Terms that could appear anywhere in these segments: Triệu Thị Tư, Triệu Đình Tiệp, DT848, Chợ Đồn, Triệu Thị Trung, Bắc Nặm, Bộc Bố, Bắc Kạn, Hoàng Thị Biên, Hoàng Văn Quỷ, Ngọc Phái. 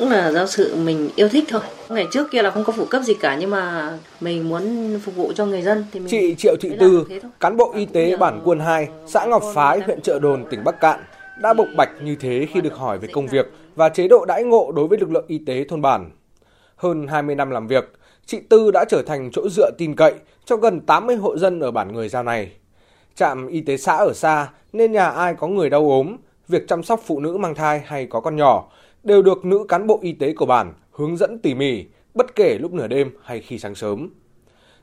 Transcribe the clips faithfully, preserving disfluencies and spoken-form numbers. cũng là do sự mình yêu thích thôi. Ngày trước kia là không có phụ cấp gì cả, nhưng mà mình muốn phục vụ cho người dân thì mình... Chị Triệu Thị Tư, cán bộ y tế bản Quân hai, xã Ngọc Phái, huyện Chợ Đồn, tỉnh Bắc Kạn đã bộc bạch như thế khi được hỏi về công việc và chế độ đãi ngộ đối với lực lượng y tế thôn bản. Hơn hai mươi năm làm việc, chị Tư đã trở thành chỗ dựa tin cậy cho gần tám mươi hộ dân ở bản Người Dao này. Trạm y tế xã ở xa nên nhà ai có người đau ốm, việc chăm sóc phụ nữ mang thai hay có con nhỏ đều được nữ cán bộ y tế của bản hướng dẫn tỉ mỉ, bất kể lúc nửa đêm hay khi sáng sớm.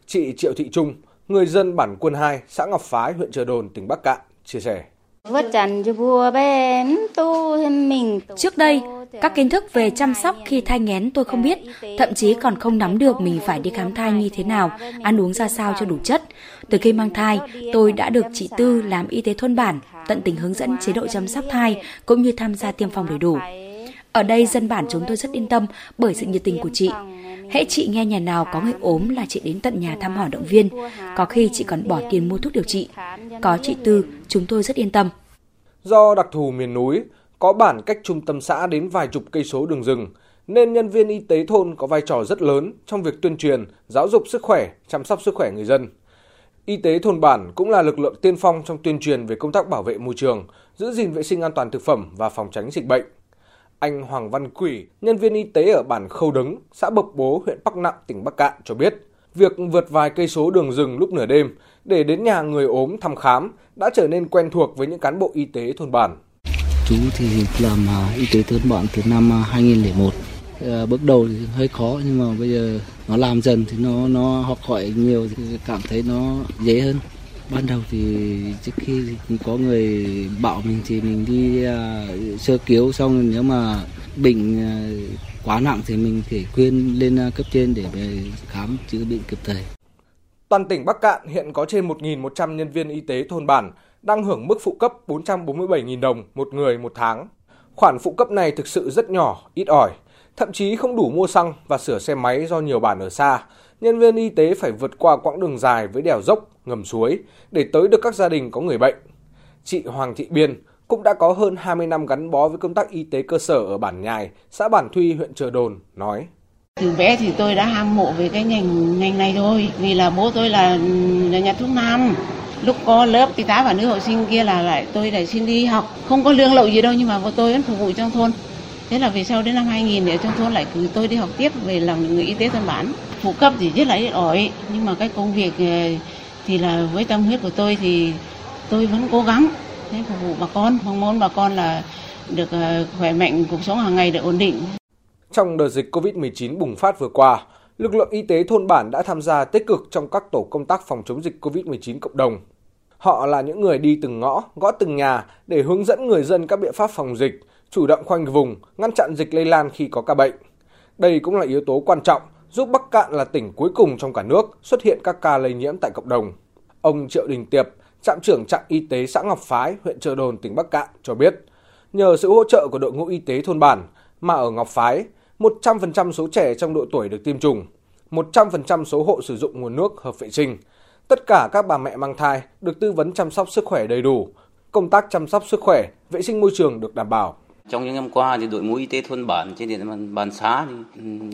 Chị Triệu Thị Trung, người dân bản Quân hai, xã Ngọc Phái, huyện Chợ Đồn, tỉnh Bắc Kạn, chia sẻ. Trước đây, các kiến thức về chăm sóc khi thai nghén tôi không biết, thậm chí còn không nắm được mình phải đi khám thai như thế nào, ăn uống ra sao cho đủ chất. Từ khi mang thai, tôi đã được chị Tư làm y tế thôn bản, tận tình hướng dẫn chế độ chăm sóc thai cũng như tham gia tiêm phòng đầy đủ. Ở đây dân bản chúng tôi rất yên tâm bởi sự nhiệt tình của chị. Hễ chị nghe nhà nào có người ốm là chị đến tận nhà thăm hỏi động viên, có khi chị còn bỏ tiền mua thuốc điều trị. Có chị Tư, chúng tôi rất yên tâm. Do đặc thù miền núi, có bản cách trung tâm xã đến vài chục cây số đường rừng, nên nhân viên y tế thôn có vai trò rất lớn trong việc tuyên truyền, giáo dục sức khỏe, chăm sóc sức khỏe người dân. Y tế thôn bản cũng là lực lượng tiên phong trong tuyên truyền về công tác bảo vệ môi trường, giữ gìn vệ sinh an toàn thực phẩm và phòng tránh dịch bệnh. Anh Hoàng Văn Quỷ, nhân viên y tế ở bản Khâu Đứng, xã Bộc Bố, huyện Bắc Nặm, tỉnh Bắc Kạn cho biết, việc vượt vài cây số đường rừng lúc nửa đêm để đến nhà người ốm thăm khám đã trở nên quen thuộc với những cán bộ y tế thôn bản. Chú thì làm y tế thôn bản từ năm hai nghìn không trăm lẻ một. Bước đầu thì hơi khó, nhưng mà bây giờ nó làm dần thì nó nó học hỏi nhiều thì cảm thấy nó dễ hơn. Ban đầu thì trước khi có người bảo mình thì mình đi uh, sơ cứu, xong rồi nếu mà bệnh uh, quá nặng thì mình phải khuyên lên uh, cấp trên để về khám chữa bệnh kịp thời. Toàn tỉnh Bắc Kạn hiện có trên một nghìn một trăm nhân viên y tế thôn bản đang hưởng mức phụ cấp bốn trăm bốn mươi bảy nghìn đồng một người một tháng. Khoản phụ cấp này thực sự rất nhỏ, ít ỏi, thậm chí không đủ mua xăng và sửa xe máy do nhiều bản ở xa. Nhân viên y tế phải vượt qua quãng đường dài với đèo dốc, ngầm suối để tới được các gia đình có người bệnh. Chị Hoàng Thị Biên cũng đã có hơn hai mươi năm gắn bó với công tác y tế cơ sở ở bản Nhài, xã Bản Thuy, huyện Chợ Đồn, nói. Từ bé thì tôi đã ham mộ về cái ngành ngành này thôi, vì là bố tôi là nhà thuốc nam. Lúc có lớp y tá và nữ hộ sinh kia là lại tôi lại xin đi học, không có lương lậu gì đâu nhưng mà bố tôi vẫn phục vụ trong thôn. Thế là về sau đến năm hai nghìn ở trong thôn lại cứ tôi đi học tiếp về làm người y tế thôn bản. Phụ cấp thì rất là ít ỏi, nhưng mà cái công việc thì là với tâm huyết của tôi thì tôi vẫn cố gắng để phục vụ bà con, mong muốn bà con là được khỏe mạnh, cuộc sống hàng ngày được ổn định. Trong đợt dịch covid mười chín bùng phát vừa qua, lực lượng y tế thôn bản đã tham gia tích cực trong các tổ công tác phòng chống dịch covid mười chín cộng đồng. Họ là những người đi từng ngõ, gõ từng nhà để hướng dẫn người dân các biện pháp phòng dịch, chủ động khoanh vùng, ngăn chặn dịch lây lan khi có ca bệnh. Đây cũng là yếu tố quan trọng giúp Bắc Kạn là tỉnh cuối cùng trong cả nước xuất hiện các ca lây nhiễm tại cộng đồng. Ông Triệu Đình Tiệp, trạm trưởng trạm y tế xã Ngọc Phái, huyện Chợ Đồn, tỉnh Bắc Kạn cho biết, nhờ sự hỗ trợ của đội ngũ y tế thôn bản mà ở Ngọc Phái, một trăm phần trăm số trẻ trong độ tuổi được tiêm chủng, một trăm phần trăm số hộ sử dụng nguồn nước hợp vệ sinh, tất cả các bà mẹ mang thai được tư vấn chăm sóc sức khỏe đầy đủ, công tác chăm sóc sức khỏe, vệ sinh môi trường được đảm bảo. Trong những năm qua thì đội ngũ y tế thôn bản trên địa bàn bản xã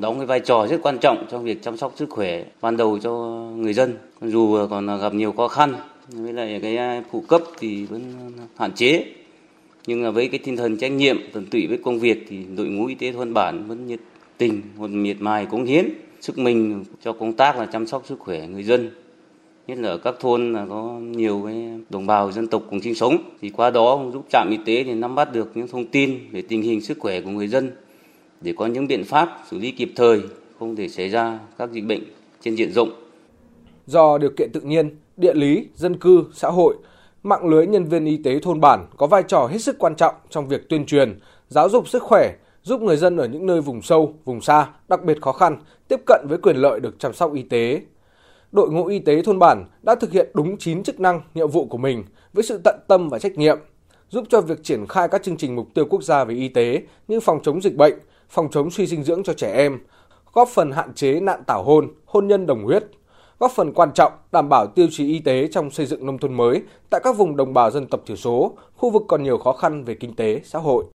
đóng cái vai trò rất quan trọng trong việc chăm sóc sức khỏe ban đầu cho người dân. Dù còn gặp nhiều khó khăn với lại cái phụ cấp thì vẫn hạn chế, nhưng mà với cái tinh thần trách nhiệm tận tụy với công việc thì đội ngũ y tế thôn bản vẫn nhiệt tình, miệt mài cống hiến sức mình cho công tác là chăm sóc sức khỏe người dân. Nhất là ở các thôn là có nhiều cái đồng bào dân tộc cùng sinh sống, thì qua đó giúp trạm y tế thì nắm bắt được những thông tin về tình hình sức khỏe của người dân để có những biện pháp xử lý kịp thời, không để xảy ra các dịch bệnh trên diện rộng. Do điều kiện tự nhiên, địa lý, dân cư, xã hội, mạng lưới nhân viên y tế thôn bản có vai trò hết sức quan trọng trong việc tuyên truyền, giáo dục sức khỏe, giúp người dân ở những nơi vùng sâu, vùng xa, đặc biệt khó khăn tiếp cận với quyền lợi được chăm sóc y tế. Đội ngũ y tế thôn bản đã thực hiện đúng chín chức năng, nhiệm vụ của mình với sự tận tâm và trách nhiệm, giúp cho việc triển khai các chương trình mục tiêu quốc gia về y tế như phòng chống dịch bệnh, phòng chống suy dinh dưỡng cho trẻ em, góp phần hạn chế nạn tảo hôn, hôn nhân đồng huyết, góp phần quan trọng đảm bảo tiêu chí y tế trong xây dựng nông thôn mới tại các vùng đồng bào dân tộc thiểu số, khu vực còn nhiều khó khăn về kinh tế, xã hội.